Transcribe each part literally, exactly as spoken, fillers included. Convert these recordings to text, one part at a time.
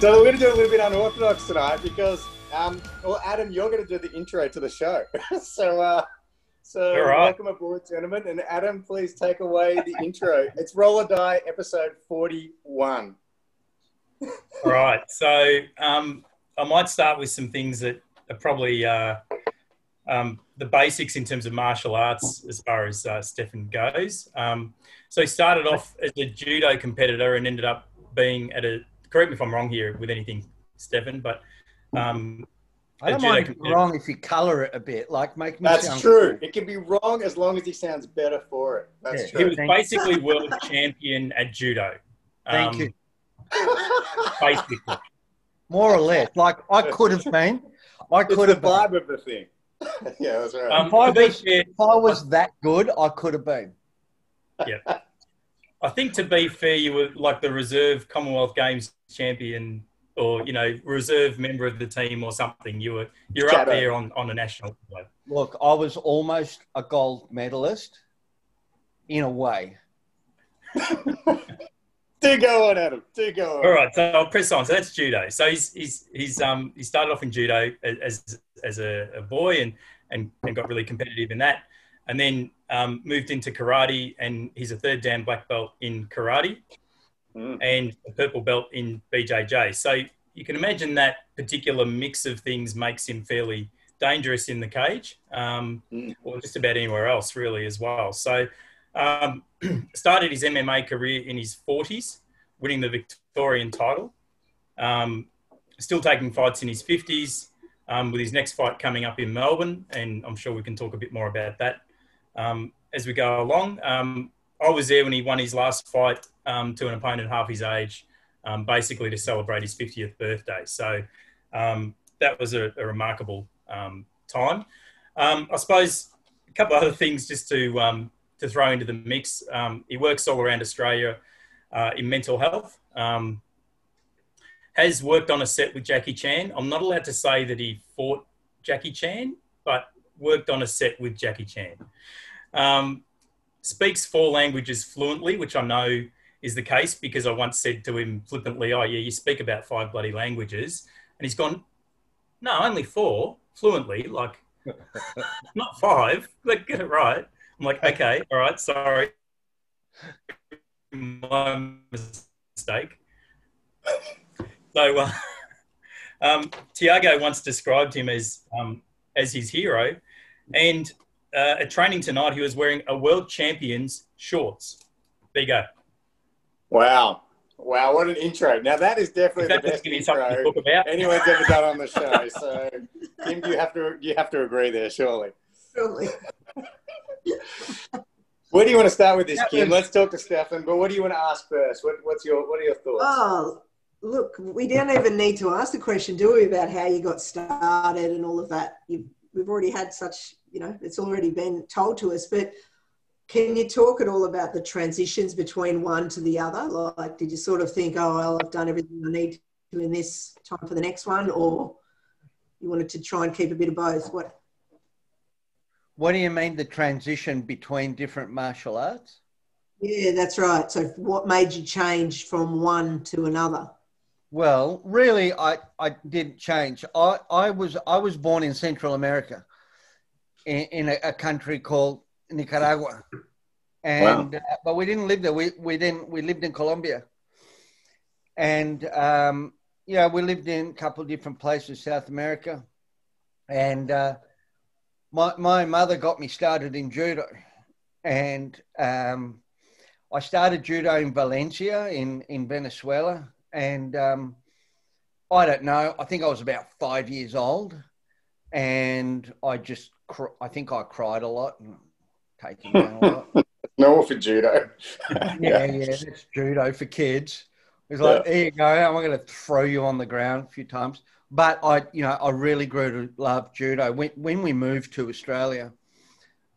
So we're going to do a little bit unorthodox tonight because, um, well, Adam, you're going to do the intro to the show. so, uh, so right. Welcome aboard, gentlemen. And Adam, please take away the intro. It's Roll or Die, episode forty-one. All right. So um, I might start with some things that are probably uh, um, the basics in terms of martial arts as far as uh, Stefan goes. Um, so he started off as a judo competitor and ended up being at a, correct me if I'm wrong here with anything, Stefan, but... Um, I don't mind competitor. Wrong if you colour it a bit, like make me That's sound true. Cool. It can be wrong as long as he sounds better for it. That's yeah, true. He was Thank basically you. world champion at judo. Um, Thank you. Basically. More or less. Like, I could have been. I could have been. It's the vibe of the thing. Yeah, that's right. Um, if, I was, fair, if I was that good, I could have been. Yeah. I think, to be fair, you were like the reserve Commonwealth Games champion or, you know, reserve member of the team or something. You were, you're up there on, on a national level. Look, I was almost a gold medalist in a way. Do go on, Adam. Do go on. All right, so I'll press on. So that's judo. So he's he's he's um he started off in judo as as a, a boy and, and and got really competitive in that, and then um, moved into karate, and he's a third dan black belt in karate, mm. and a purple belt in B J J. So you can imagine that particular mix of things makes him fairly dangerous in the cage, um, mm. or just about anywhere else really as well. So. Um, started his M M A career in his forties, winning the Victorian title, um, still taking fights in his fifties, um, with his next fight coming up in Melbourne, and I'm sure we can talk a bit more about that um, as we go along. Um, I was there when he won his last fight um, to an opponent half his age, um, basically to celebrate his fiftieth birthday. So um, that was a, a remarkable um, time. Um, I suppose a couple of other things just to... Um, to throw into the mix. Um, he works all around Australia uh, in mental health. Um, has worked on a set with Jackie Chan. I'm not allowed to say that he fought Jackie Chan, but worked on a set with Jackie Chan. Um, speaks four languages fluently, which I know is the case because I once said to him flippantly, oh yeah, you speak about five bloody languages. And he's gone, no, only four, fluently, like not five, but get it right. I'm like, okay, all right, sorry. My mistake. So, uh, um, Tiago once described him as um, as his hero, and uh, at training tonight, he was wearing a world champion's shorts. There you go. Wow. Wow, what an intro. Now, that is definitely that the best intro to talk about. Anyone's ever done on the show. So, Tim, you have to, you have to agree there, surely. Surely. Where do you want to start with this, Kim? Let's talk to Stefan, but what do you want to ask first? What, what's your, what are your thoughts? Oh, look, we don't even need to ask the question, do we, about how you got started and all of that. You've, we've already had such, you know, it's already been told to us, but can you talk at all about the transitions between one to the other? Like, did you sort of think, oh, well, I've done everything I need to in this, time for the next one, or you wanted to try and keep a bit of both? What? What do you mean the transition between different martial arts? Yeah, that's right. So what made you change from one to another? Well, really, I, I didn't change. I, I, was, I was born in Central America in, in a, a country called Nicaragua. And, wow. uh, but we didn't live there. We, we, didn't, we lived in Colombia. And, um, yeah, we lived in a couple of different places, South America. And... Uh, My, my mother got me started in judo, and um, I started judo in Valencia in, in Venezuela, and um, I don't know, I think I was about five years old, and I just, cr I think I cried a lot and taken down a lot. No for judo. yeah, yeah, yeah, that's judo for kids. It was like, yeah. There you go, I'm going to throw you on the ground a few times. But I, you know, I really grew to love judo. When, when we moved to Australia,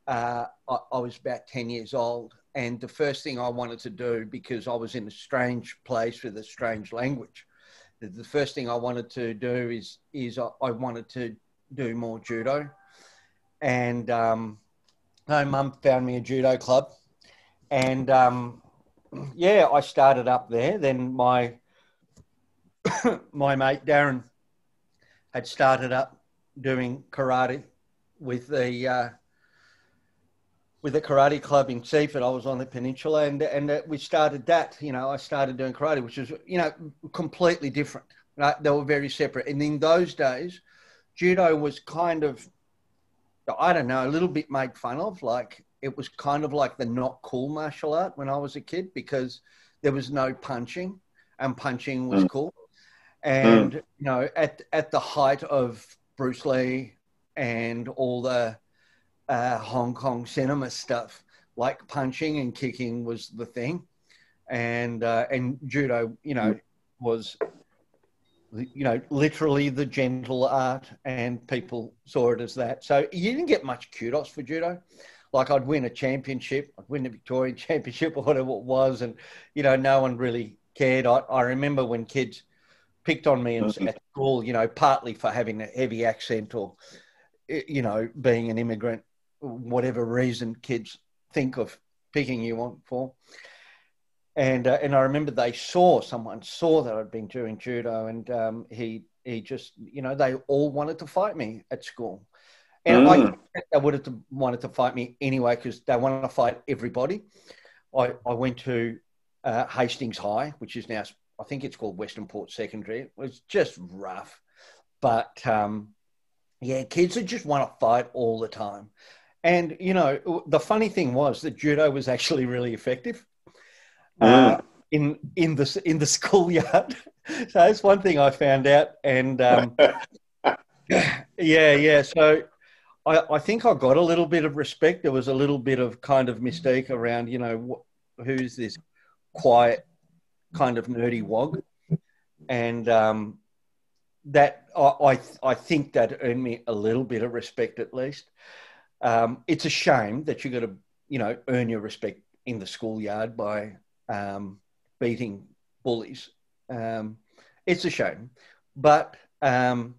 uh, I, I was about ten years old. And the first thing I wanted to do, because I was in a strange place with a strange language, the, the first thing I wanted to do is, is I, I wanted to do more judo. And um, my mum found me a judo club. And um, yeah, I started up there. Then my... my mate Darren had started up doing karate with the uh, with the karate club in Seaford. I was on the peninsula, and and we started that. You know, I started doing karate, which was you know completely different. Right? They were very separate, and in those days, judo was kind of, I don't know, a little bit made fun of. Like, it was kind of like the not cool martial art when I was a kid, because there was no punching, and punching was mm. cool. And, mm. you know, at, at the height of Bruce Lee and all the uh, Hong Kong cinema stuff, like punching and kicking was the thing. And, uh, and judo, you know, was, you know, literally the gentle art, and people saw it as that. So you didn't get much kudos for judo. Like, I'd win a championship, I'd win the Victorian championship or whatever it was. And, you know, no one really cared. I, I remember when kids picked on me mm-hmm. at school, you know, partly for having a heavy accent or, you know, being an immigrant, whatever reason kids think of picking you on for. And, uh, and I remember they saw, someone saw that I'd been doing judo, and um, he, he just, you know, they all wanted to fight me at school. And mm. I they would have wanted to fight me anyway, because they wanted to fight everybody. I, I went to uh, Hastings High, which is now, I think it's called Western Port Secondary. It was just rough. But, um, yeah, kids would just want to fight all the time. And, you know, the funny thing was that judo was actually really effective uh, mm. in in the, in the schoolyard. So that's one thing I found out. And, um, yeah, yeah, so... I, I think I got a little bit of respect. There was a little bit of kind of mystique around, you know, wh- who's this quiet kind of nerdy wog. And um, that I, I, th- I think that earned me a little bit of respect, at least. Um, it's a shame that you got to, you know, earn your respect in the schoolyard by um, beating bullies. Um, it's a shame. But... Um,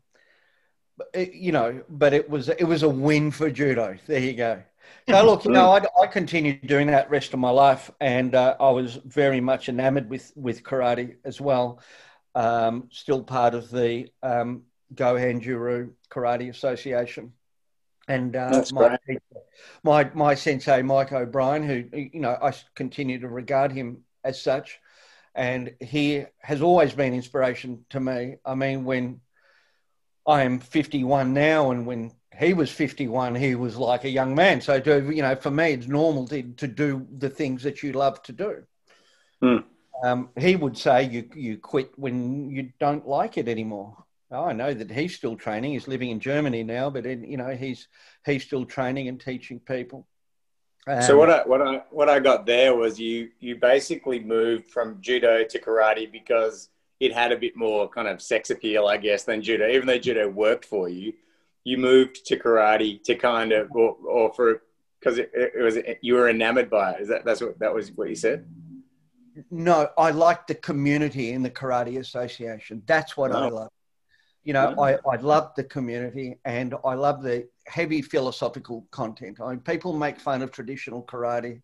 you know, but it was it was a win for judo. There you go. So look, you know, I, I continued doing that rest of my life, and uh, I was very much enamoured with with karate as well. Um, still part of the um, Gohan Juru Karate Association, and uh, my, my my sensei Mike O'Brien, who you know I continue to regard him as such, and he has always been inspiration to me. I mean, when I am fifty-one now, and when he was fifty-one, he was like a young man. So, to, you know, for me, it's normal to, to do the things that you love to do. Mm. Um, he would say you you quit when you don't like it anymore. Oh, I know that he's still training. He's living in Germany now, but it, you know, he's he's still training and teaching people. Um, so what I what I what I got there was you you basically moved from judo to karate because it had a bit more kind of sex appeal, I guess, than judo. Even though judo worked for you, you moved to karate to kind of, or, or for, because it, it was, you were enamored by it. Is that, that's what, that was what you said? No, I liked the community in the Karate Association. That's what oh. I loved. You know, oh. I, I loved the community, and I loved the heavy philosophical content. I mean, people make fun of traditional karate,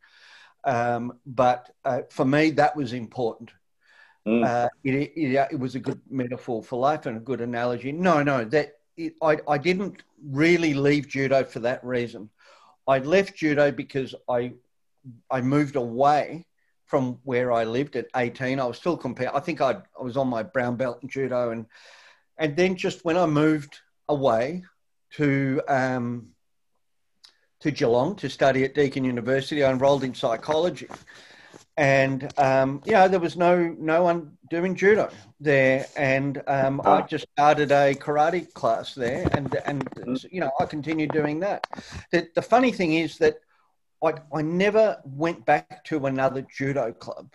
um, but uh, for me, that was important. Uh, it, it, it was a good metaphor for life and a good analogy. No, no, that it, I, I didn't really leave judo for that reason. I left judo because I I moved away from where I lived at eighteen. I was still competing. I think I'd, I was on my brown belt in judo, and and then just when I moved away to um, to Geelong to study at Deakin University, I enrolled in psychology. And, um, you know, there was no no one doing judo there. And um, I just started a karate class there. And, and you know, I continued doing that. The, the funny thing is that I, I never went back to another judo club.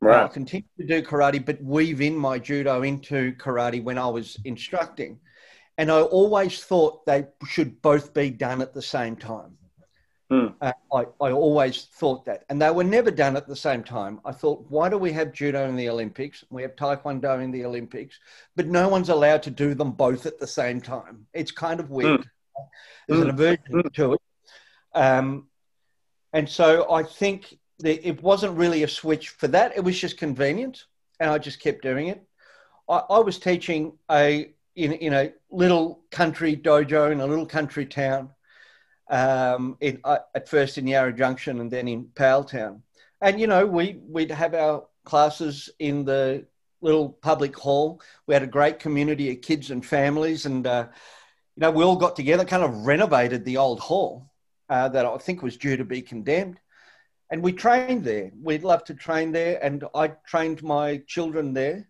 Right. I continued to do karate, but weave in my judo into karate when I was instructing. And I always thought they should both be done at the same time. Mm. Uh, I, I always thought that. And they were never done at the same time. I thought, why do we have judo in the Olympics? We have taekwondo in the Olympics, but no one's allowed to do them both at the same time. It's kind of weird. Mm. There's mm. an aversion to it. Um, and so I think that it wasn't really a switch for that. It was just convenient, and I just kept doing it. I, I was teaching a in in a little country dojo in a little country town, um, in, uh, at first in Yarra Junction and then in Powelltown, and you know we we'd have our classes in the little public hall. We had a great community of kids and families, and uh, you know we all got together, kind of renovated the old hall uh, that I think was due to be condemned. And we trained there. We'd love to train there. And I trained my children there.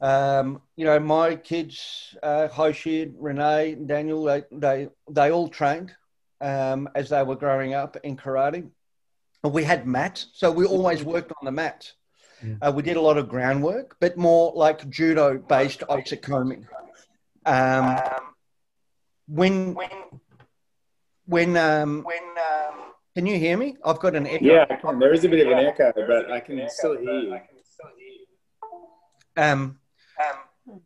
Um, you know, my kids, uh, Hoshid, Renee, and Daniel, they, they, they all trained um, as they were growing up in karate. And we had mats. So we always worked on the mats. Mm. Uh, we did a lot of groundwork, but more like judo-based otsikomi. Um, um, when, when, when, um, when, um, can you hear me? I've got an echo. Yeah, I can. There is a bit of an echo, but I can still hear you. Um, um,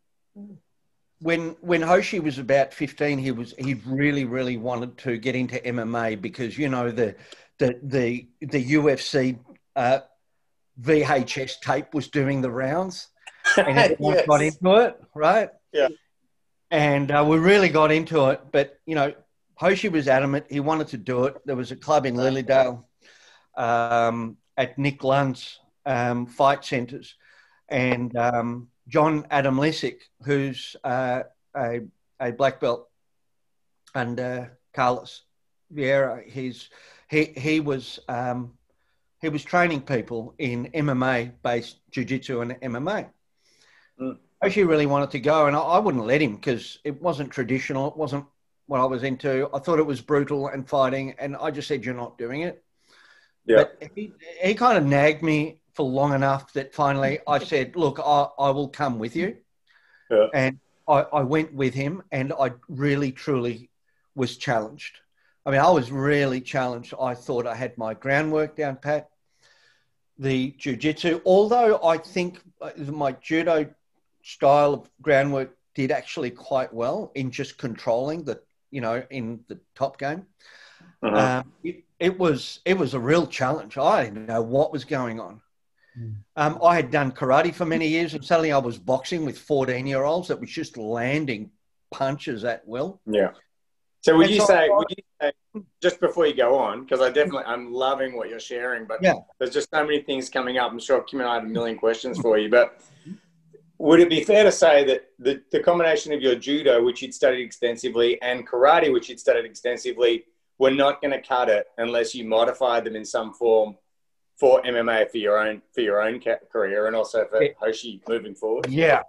when when Hoshi was about fifteen, he was he really really wanted to get into M M A because you know the the the the U F C uh, V H S tape was doing the rounds, and everyone yes. got into it, right? Yeah, and uh, we really got into it, but you know. Hoshi was adamant. He wanted to do it. There was a club in Lilydale um, at Nick Lund's um, fight centres. And um, John Adam Lissick, who's uh, a, a black belt, and uh, Carlos Vieira, he's, he, he, was, um, he was training people in M M A-based jiu-jitsu and M M A. Mm. Hoshi really wanted to go, and I, I wouldn't let him because it wasn't traditional. It wasn't what I was into. I thought it was brutal and fighting, and I just said, you're not doing it. Yeah. But he, he kind of nagged me for long enough that finally I said, look, I, I will come with you. Yeah. And I, I went with him, and I really, truly was challenged. I mean, I was really challenged. I thought I had my groundwork down pat, the jiu-jitsu, although I think my judo style of groundwork did actually quite well in just controlling the, you know, in the top game. Uh-huh. um, it, it was, it was a real challenge. I didn't know what was going on. Mm. Um, I had done karate for many years, and suddenly I was boxing with fourteen year olds that was just landing punches at will. Yeah. So would and you so say, I, would you say, just before you go on, because I definitely, I'm loving what you're sharing, but yeah. there's just so many things coming up. I'm sure Kim and I had a million questions for you, but would it be fair to say that the, the combination of your judo, which you'd studied extensively, and karate, which you'd studied extensively, were not going to cut it unless you modified them in some form for M M A, for your own for your own career, and also for Hoshi moving forward? Yeah.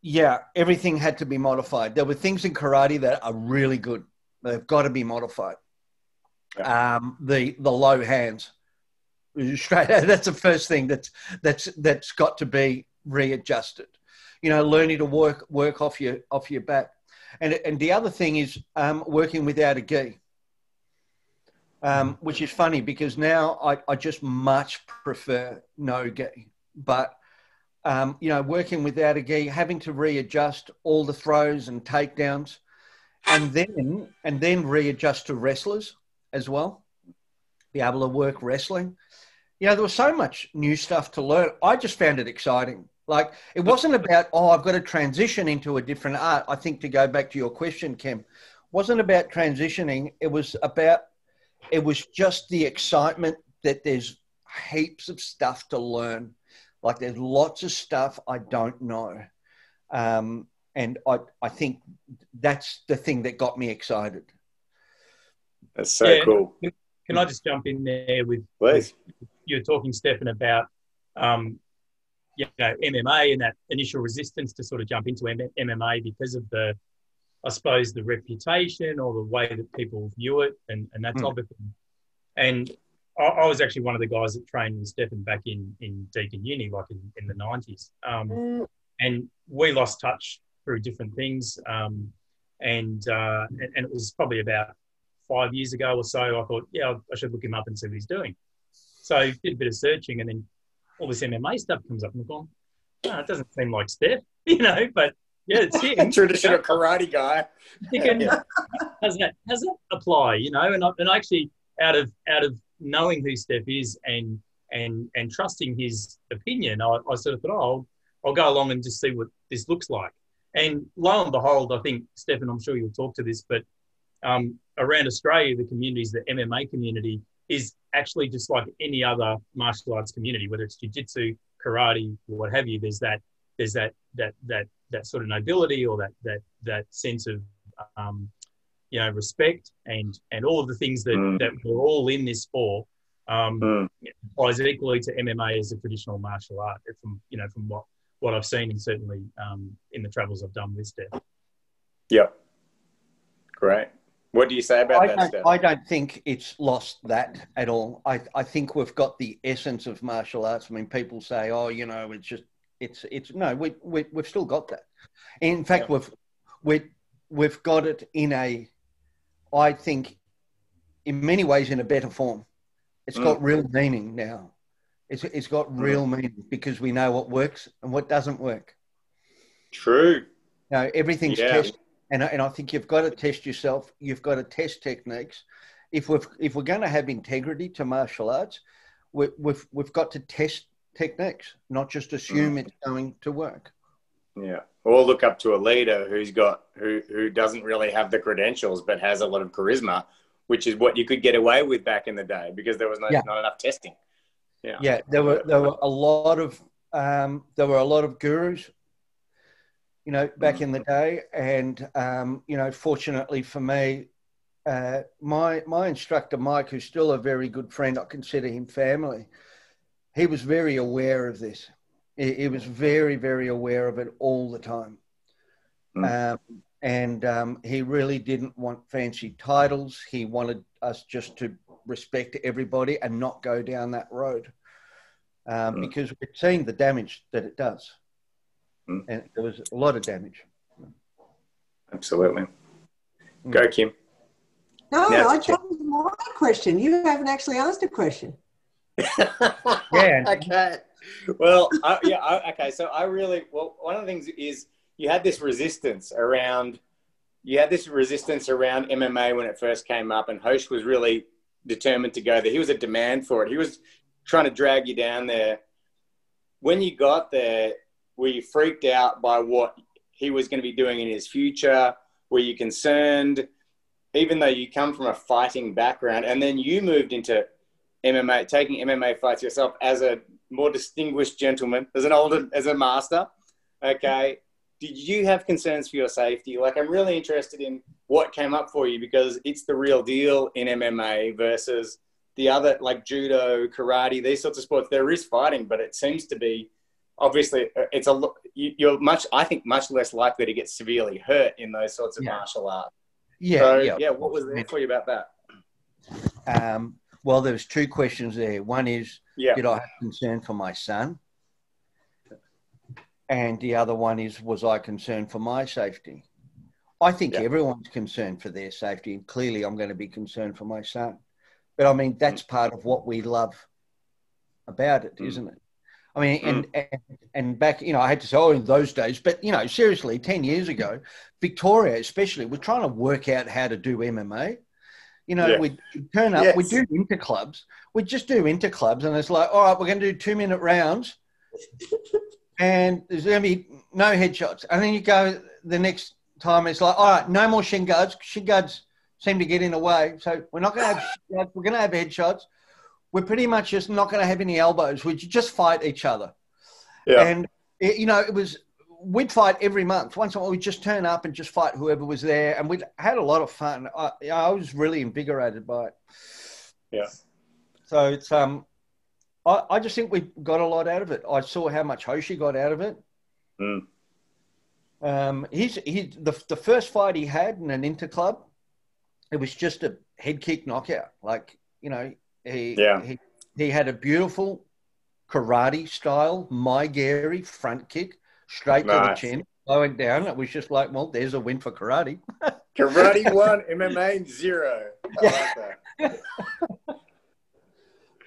Yeah. Everything had to be modified. There were things in karate that are really good. They've got to be modified. Yeah. Um, the, the low hands. Straight out, that's the first thing that's, that's, that's got to be readjusted. You know, learning to work work off your off your back, and and the other thing is um, working without a gi, um, which is funny because now I, I just much prefer no gi. But um, you know, working without a gi, having to readjust all the throws and takedowns, and then and then readjust to wrestlers as well, be able to work wrestling. You know, there was so much new stuff to learn. I just found it exciting. Like, it wasn't about, oh, I've got to transition into a different art. I think to go back to your question, Kim, wasn't about transitioning. It was about, it was just the excitement that there's heaps of stuff to learn. Like, there's lots of stuff I don't know. Um, and I, I think that's the thing that got me excited. That's so yeah. cool. Can I just jump in there with, please? You're talking, Stefan, about, um, you know, M M A and that initial resistance to sort of jump into M M A because of the, I suppose, the reputation or the way that people view it and, and that type mm. of thing. And I, I was actually one of the guys that trained with Stefan back in, in Deakin Uni, like in, in the nineties. Um, mm. And we lost touch through different things. Um, and, uh, and, and it was probably about five years ago or so, I thought, yeah, I should look him up and see what he's doing. So I did a bit of searching, and then all this M M A stuff comes up, and I'm going, no, it doesn't seem like Steph, you know, but yeah, it's him. Traditional karate guy. Thinking, yeah. How's that, how's that apply, you know? And I, and actually, out of out of knowing who Steph is and and and trusting his opinion, I, I sort of thought, oh, I'll go along and just see what this looks like. And lo and behold, I think, Stefan, I'm sure you'll talk to this, but um, around Australia, the communities, the M M A community is actually just like any other martial arts community, whether it's jiu-jitsu, karate, or what have you. There's that, there's that, that, that, that sort of nobility, or that, that, that sense of, um, you know, respect and, and all of the things that, mm. that we're all in this for, um, mm. applies equally to M M A as a traditional martial art, from, you know, from what, what I've seen, and certainly um, in the travels I've done with Steph. Yeah. Great. What do you say about I that, Steph? I don't think it's lost that at all. I, I think we've got the essence of martial arts. I mean, people say, oh, you know, it's just, it's, it's, no, we, we, we've still got that. In fact, yeah. we've, we, we've got it in a, I think, in many ways, in a better form. It's mm. got real meaning now. It's, it's got real meaning, because we know what works and what doesn't work. True. No, everything's yeah. tested. And I, and I think you've got to test yourself. You've got to test techniques. If we've, if we're going to have integrity to martial arts, we, we've we've got to test techniques, not just assume mm. it's going to work. Yeah, or look up to a leader who's got who who doesn't really have the credentials but has a lot of charisma, which is what you could get away with back in the day, because there was no, yeah. not enough testing. Yeah, yeah. There were there were a lot of um, there were a lot of gurus, you know, back in the day. And, um, you know, fortunately for me, uh, my, my instructor, Mike, who's still a very good friend, I consider him family. He was very aware of this. He, he was very, very aware of it all the time. Mm. Um, and um, he really didn't want fancy titles. He wanted us just to respect everybody and not go down that road, um, mm. because we've seen the damage that it does. Mm. And there was a lot of damage. Absolutely. Mm. Go, Kim. No, now, I changed my question. You haven't actually asked a question. Yeah. Okay. Well, I, yeah, I, okay. So I really, well, one of the things is you had this resistance around, you had this resistance around M M A when it first came up, and Hosh was really determined to go there. He was a demand for it. He was trying to drag you down there. When you got there, were you freaked out by what he was going to be doing in his future? Were you concerned, even though you come from a fighting background, and then you moved into M M A, taking M M A fights yourself as a more distinguished gentleman, as an older, as a master? Okay. Did you have concerns for your safety? Like, I'm really interested in what came up for you, because it's the real deal in M M A versus the other, like judo, karate, these sorts of sports. There is fighting, but it seems to be, obviously, it's a you're much. I think much less likely to get severely hurt in those sorts of yeah. martial arts. Yeah, so, yeah. yeah what was there for you about that? Um, well, there was two questions there. One is, yeah. did I have concern for my son? And the other one is, was I concerned for my safety? I think yeah. everyone's concerned for their safety, and clearly, I'm going to be concerned for my son. But I mean, that's mm. part of what we love about it, mm. isn't it? I mean, and, mm. and, and back, you know, I had to say, oh, in those days, but, you know, seriously, ten years ago, Victoria especially, we're trying to work out how to do M M A. You know, yeah. we turn up, yes. we do interclubs. We just do interclubs, and it's like, all right, we're going to do two-minute rounds, and there's going to be no headshots. And then you go the next time, it's like, all right, no more shin guards. Shin guards seem to get in the way, so we're not going to have shin guards. We're going to have headshots. We're pretty much just not going to have any elbows. We'd just fight each other. Yeah. And, it, you know, it was, we'd fight every month. Once in a while, we'd just turn up and just fight whoever was there. And we'd had a lot of fun. I, I was really invigorated by it. Yeah. So it's, um, I, I just think we got a lot out of it. I saw how much Hoshi got out of it. Mm. Um, he's, he, the, the first fight he had in an interclub, it was just a head kick knockout. Like, you know, He, yeah. he he had a beautiful karate style, my Gary front kick straight nice. to the chin, going down. It was just like, well, there's a win for karate. Karate one, M M A zero. I yeah. like that.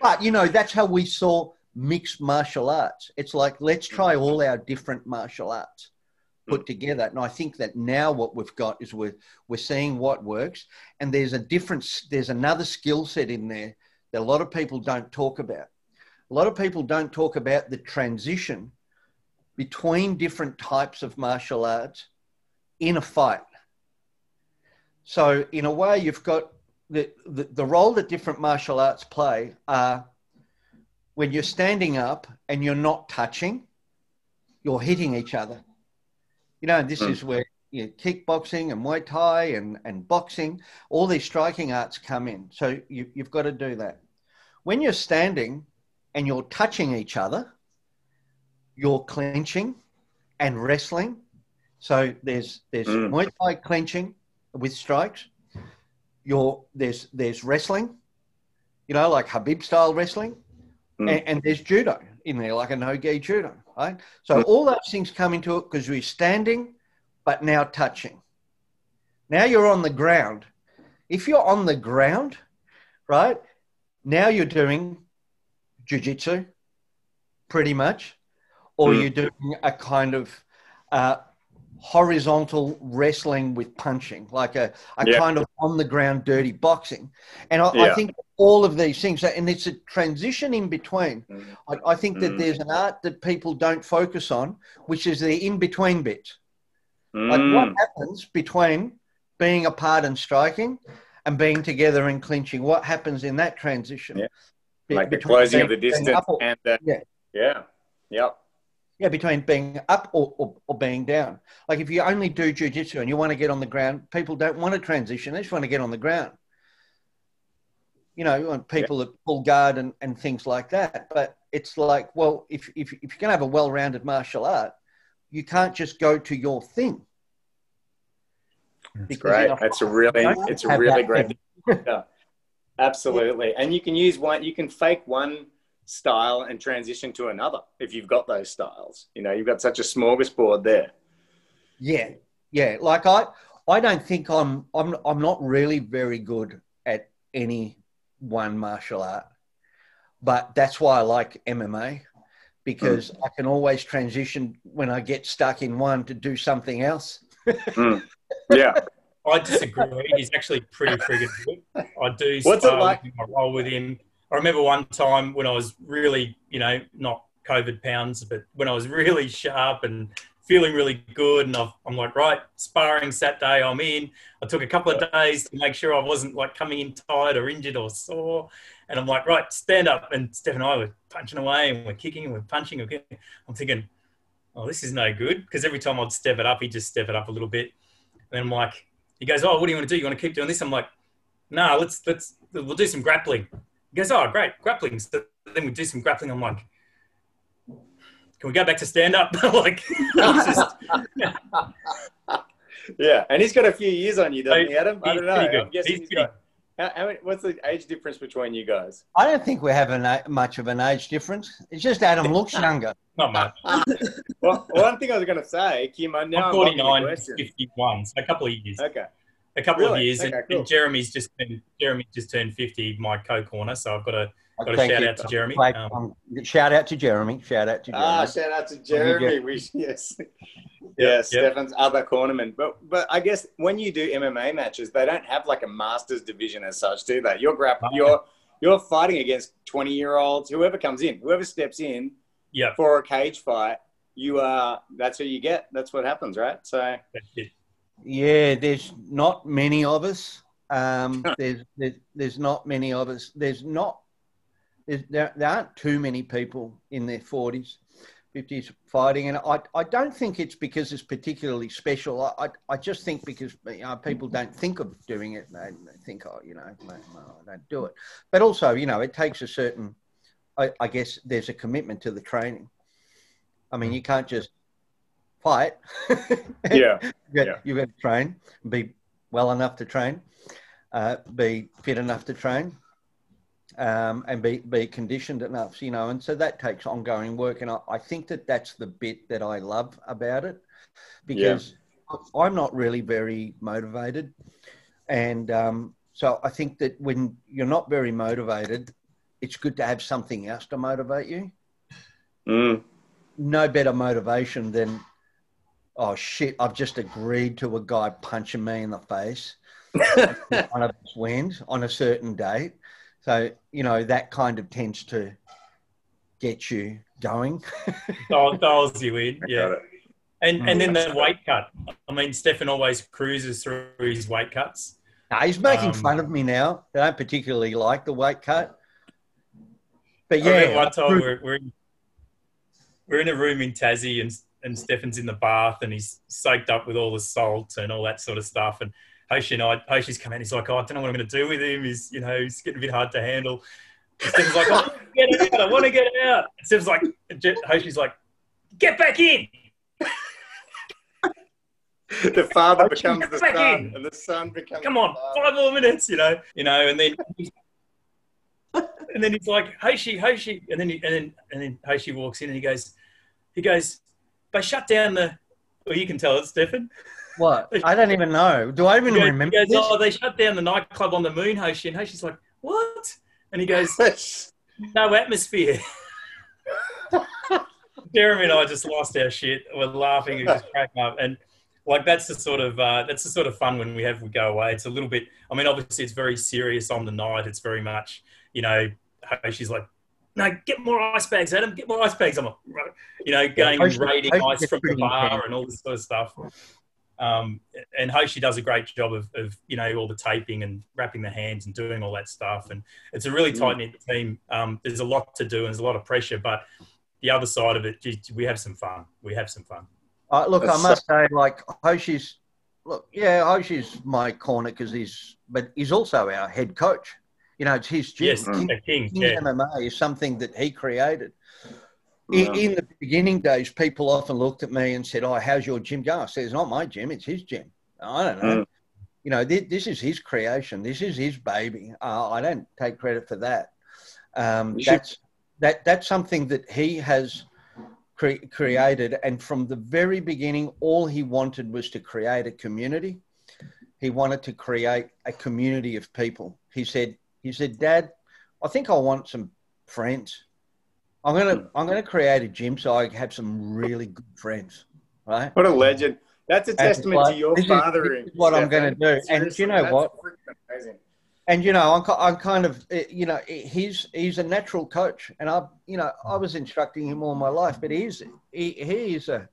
But, you know, that's how we saw mixed martial arts. It's like, let's try all our different martial arts put together. And I think that now what we've got is we're, we're seeing what works. And there's a difference. There's another skill set in there that a lot of people don't talk about. A lot of people don't talk about the transition between different types of martial arts in a fight. So in a way, you've got the, the, the role that different martial arts play are when you're standing up and you're not touching, you're hitting each other. You know, and this mm. is where you know, kickboxing and Muay Thai and, and boxing, all these striking arts come in. So you, you've got to do that. When you're standing and you're touching each other, you're clinching and wrestling. So there's, there's mm. Muay Thai clinching with strikes. You're, there's, there's wrestling, you know, like Habib style wrestling. Mm. And, and there's judo in there, like a no-gi judo, right? So all those things come into it because we're standing, but now touching. Now you're on the ground. If you're on the ground, right, now you're doing jiu-jitsu pretty much, or mm. you're doing a kind of uh, horizontal wrestling with punching, like a, a yeah. kind of on-the-ground dirty boxing. And I, yeah. I think all of these things, and it's a transition in between. Mm. I, I think that mm. there's an art that people don't focus on, which is the in-between bit. Mm. Like what happens between being apart and striking and being together and clinching? What happens in that transition? Yeah. Be, like the closing of the distance. Or, and the, yeah. Yeah. Yep. Yeah, between being up or, or, or being down. Like if you only do jiu-jitsu and you want to get on the ground, people don't want to transition. They just want to get on the ground. You know, you want people yeah. that pull guard and, and things like that. But it's like, well, if, if, if you're going to have a well-rounded martial art, you can't just go to your thing. That's great. That's a really, it's a really great. Yeah. Absolutely. And you can use one, you can fake one style and transition to another if you've got those styles. You know, you've got such a smorgasbord there. Yeah. Yeah. Like I, I don't think I'm, I'm, I'm not really very good at any one martial art, but that's why I like M M A. Because mm. I can always transition when I get stuck in one to do something else. mm. Yeah. I disagree. He's actually pretty friggin' good. I do. What's it like? I roll with him. I remember one time when I was really, you know, not COVID pounds, but when I was really sharp and feeling really good, and I've, I'm like, right, sparring Saturday, I'm in. I took a couple of days to make sure I wasn't like coming in tired or injured or sore. And I'm like, right, stand up. And Steph and I were punching away and we're kicking and we're punching. Again. I'm thinking, oh, this is no good. Because every time I'd step it up, he'd just step it up a little bit. And I'm like, he goes, oh, what do you want to do? You want to keep doing this? I'm like, no, nah, let's, let's, we'll do some grappling. He goes, oh, great, grappling. So then we do some grappling. I'm like, can we go back to stand up? Like, just, yeah. yeah. And he's got a few years on you, doesn't he, Adam? I don't know. I'm guessing he's, he's got, how, how many, what's the age difference between you guys? I don't think we have a, much of an age difference. It's just Adam looks younger. Not much. Well, one thing I was going to say, Kim, I know I'm forty-nine, fifty-one, so a couple of years. Okay. A couple really? of years. Okay, and, cool. and Jeremy's just been, Jeremy just turned fifty, my co-corner, so I've got a Got to shout out to Jeremy. Um, shout out to Jeremy. Shout out to Jeremy. Ah, shout out to Jeremy. We, yes. yeah, yeah. Stefan's other cornerman. But but I guess when you do M M A matches, they don't have like a master's division as such, do they? You're grappling. You're you're fighting against twenty-year-olds. Whoever comes in, whoever steps in, yeah. for a cage fight, you are. That's who you get. That's what happens, right? So. Yeah, there's not many of us. Um, there's, there's there's not many of us. There's not. There, there aren't too many people in their forties, fifties fighting. And I, I don't think it's because it's particularly special. I, I, I just think because you know, people don't think of doing it. They think, oh, you know, no, no, I don't do it. But also, you know, it takes a certain, I, I guess there's a commitment to the training. I mean, you can't just fight. yeah. You've got, yeah. got to train, be well enough to train, uh, be fit enough to train. Um, and be, be conditioned enough, you know, and so that takes ongoing work. And I, I think that that's the bit that I love about it because yeah. I'm not really very motivated. And um, so I think that when you're not very motivated, it's good to have something else to motivate you. Mm. No better motivation than, oh, shit, I've just agreed to a guy punching me in the face on a wind on a certain date. So, you know, that kind of tends to get you going. Dial, dials you in, yeah. And and then the weight cut. I mean, Stefan always cruises through his weight cuts. No, he's making um, fun of me now. I don't particularly like the weight cut. But yeah. I mean, one time we're, we're, in, we're in a room in Tassie and, and Stefan's in the bath and he's soaked up with all the salt and all that sort of stuff. And Hoshi and I, Hoshi's come out, he's like, oh, I don't know what I'm going to do with him. He's, you know, he's getting a bit hard to handle. And Stefan's like, oh, get it out, I want to get it out. And Stefan's like, Hoshi's like, get back in. The father Hoshi becomes the son, in. and the son becomes. Come on, the five more minutes, you know, you know, and then, and then he's like, Hoshi, Hoshi, and then he, and then and then Hoshi walks in and he goes, he goes, they shut down the. Well, you can tell it, Stefan. What? I don't even know. Do I even he remember? Goes, he goes, oh, they shut down the nightclub on the moon, Hoshi, and Hoshi's like, what? And he goes, no atmosphere. Jeremy and I just lost our shit. We're laughing and just cracking up and. Like that's the sort of uh, that's the sort of fun when we have we go away. It's a little bit. I mean, obviously, it's very serious on the night. It's very much, you know. She's like, "No, get more ice bags, Adam. Get more ice bags." I'm, like, you know, going yeah, Hoshi, raiding Hoshi ice from the bar intense. And all this sort of stuff. Um, and Hoshi does a great job of, of, you know, all the taping and wrapping the hands and doing all that stuff. And it's a really tight knit team. Um, there's a lot to do and there's a lot of pressure, but the other side of it, we have some fun. We have some fun. Uh, look, I must say, like, Hoshi's, look, yeah, Hoshi's my corner because he's, but he's also our head coach. You know, it's his gym. Yes, King, King, Kings yeah. M M A is something that he created. Yeah. In, in the beginning days, people often looked at me and said, oh, how's your gym going? I said, it's not my gym, it's his gym. I don't know. Mm. You know, th this is his creation. This is his baby. Uh, I don't take credit for that. Um, that's, that. That's something that he has created, and from the very beginning, all he wanted was to create a community. He wanted to create a community of people. He said, "He said, Dad, I think I want some friends. I'm gonna, I'm gonna create a gym so I have some really good friends." Right? What a legend! That's a testament like, to your fathering. Is, is what Stefan. I'm gonna do, Seriously, and you know that's what? Amazing. And you know, I'm, I'm kind of, you know, he's he's a natural coach, and I, you know, I was instructing him all my life, but he's he he is a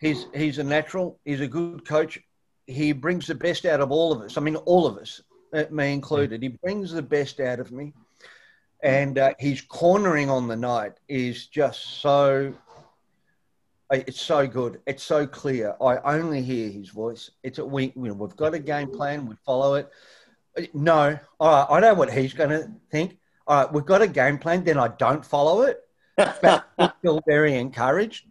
he's he's a natural. He's a good coach. He brings the best out of all of us. I mean, all of us, me included. He brings the best out of me, and uh, his cornering on the night is just so. It's so good. It's so clear. I only hear his voice. It's a we you know, we've got a game plan. We follow it. No, all right, I know what he's going to think. All right, we've got a game plan, then I don't follow it. But we're still very encouraged.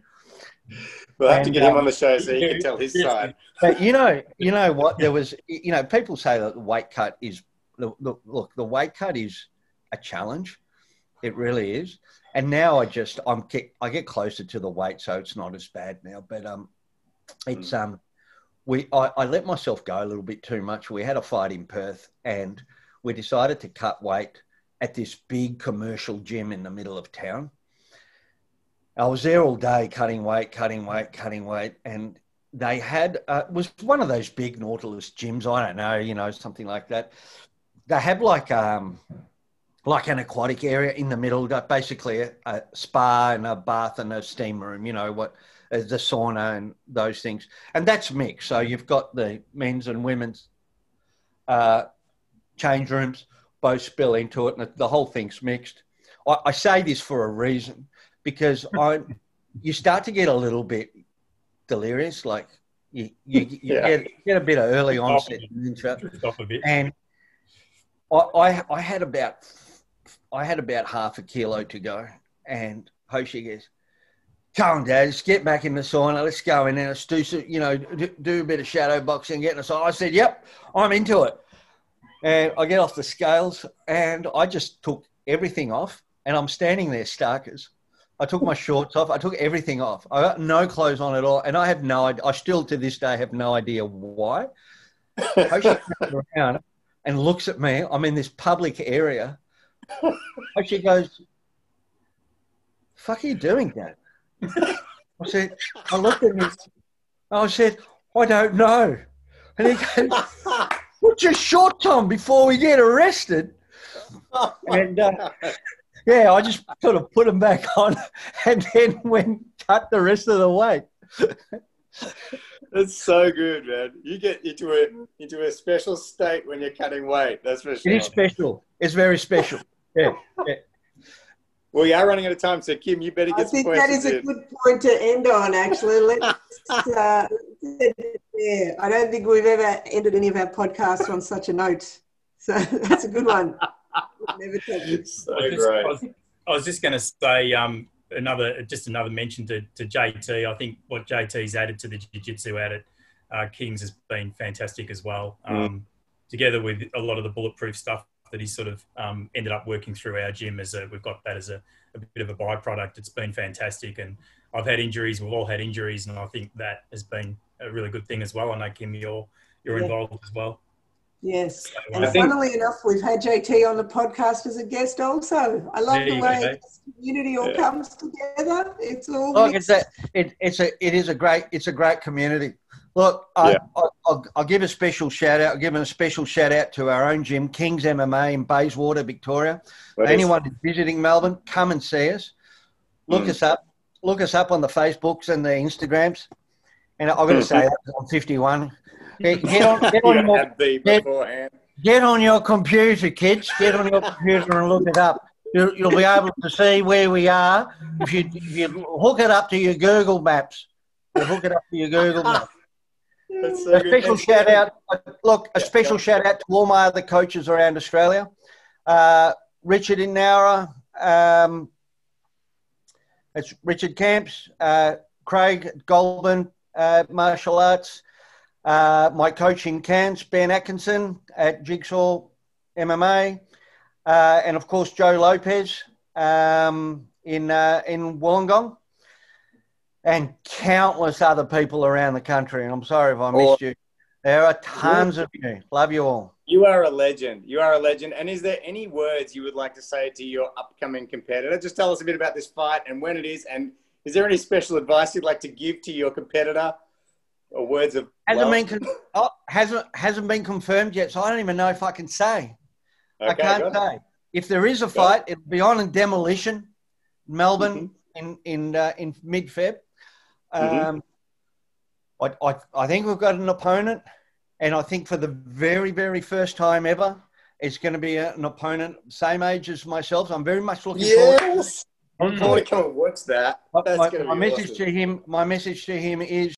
We'll have and, to get um, him on the show so he can tell his side. But you know, you know what? There was, you know, people say that the weight cut is, look, look, the weight cut is a challenge. It really is. And now I just, I'm, I get closer to the weight, so it's not as bad now. But um, it's, um. We, I, I let myself go a little bit too much. We had a fight in Perth and we decided to cut weight at this big commercial gym in the middle of town. I was there all day cutting weight, cutting weight, cutting weight. And they had, uh, it was one of those big Nautilus gyms. I don't know, you know, something like that. They had like, um, like an aquatic area in the middle, basically a, a spa and a bath and a steam room, you know, what, the sauna and those things. And that's mixed. So you've got the men's and women's uh, change rooms, both spill into it, and the whole thing's mixed. I, I say this for a reason, because I, you start to get a little bit delirious, like you, you, you yeah. get, get a bit of early onset. Stop and, Stop a bit. and I, I, I, had about, I had about half a kilo to go, and Hoshi goes, come on, Dad, let's get back in the sauna. Let's go in there. Let's do, you know, do a bit of shadow boxing, get in the sauna. I said, yep, I'm into it. And I get off the scales and I just took everything off and I'm standing there starkers. I took my shorts off. I took everything off. I got no clothes on at all. And I have no, I still to this day have no idea why. Hoshi comes around and looks at me. I'm in this public area. Hoshi goes, fuck are you doing, Dad? I said, I looked at him, I said, I don't know. And he goes, put your shorts on before we get arrested. And uh, Yeah, I just sort of put them back on and then went cut the rest of the weight. That's so good, man. You get into a, into a special state when you're cutting weight. That's for sure. It is special. It's very special. Yeah, yeah. Well, you are running out of time, so, Kim, you better get I some questions I think that is a in. good point to end on, actually. Let's, uh, yeah, I don't think we've ever ended any of our podcasts on such a note. So that's a good one. Never so I, just, great. I, was, I was just going to say um, another, just another mention to, to J T. I think what J T's added to the jiu-jitsu at it, uh, Kings has been fantastic as well, um, mm. together with a lot of the bulletproof stuff that he sort of um, ended up working through our gym. As a, we've got that as a, a bit of a byproduct. It's been fantastic, and I've had injuries. We've all had injuries, and I think that has been a really good thing as well. I know, Kim, you're, you're yeah. involved as well. Yes, so, and I funnily think, enough, we've had J T on the podcast as a guest also. I love the way this community all yeah. comes together. It's all look, it's a, it, it's a, it is a great, it's a great community. Look, I, yeah. I, I'll, I'll give a special shout out. I'll give a special shout out to our own gym, Kings M M A in Bayswater, Victoria. That Anyone is. visiting Melbourne, come and see us. Look mm. us up. Look us up on the Facebooks and the Instagrams. And I've got to say, that I'm fifty-one. Get, get, on, get, on your, get, get on your computer, kids. Get on your computer and look it up. You'll, you'll be able to see where we are. If you, if you hook it up to your Google Maps, you hook it up to your Google Maps. That's so a good. special That's shout good. out. Look, a yeah, special yeah. shout out to all my other coaches around Australia. Uh, Richard in Nowra. Um, it's Richard Camps. Uh, Craig Goldman, uh, Martial Arts. Uh, my coach in Cairns, Ben Atkinson at Jigsaw M M A, uh, and of course Joe Lopez um, in uh, in Wollongong, and countless other people around the country. And I'm sorry if I missed you. There are tons of you. Love you all. You are a legend. You are a legend. And is there any words you would like to say to your upcoming competitor? Just tell us a bit about this fight and when it is. And is there any special advice you'd like to give to your competitor? Or words of hasn't love. been oh, hasn't hasn't been confirmed yet, so I don't even know if I can say. Okay, I can't say. It. If there is a got fight, it. it'll be on in demolition, Melbourne mm-hmm. in in uh, in mid Feb. Um, mm-hmm. I, I I think we've got an opponent, and I think for the very very first time ever, it's going to be a, an opponent same age as myself. So I'm very much looking yes. forward. Yes, I'm going to come and watch that. That's my, my, my message awesome. to him. My message to him is.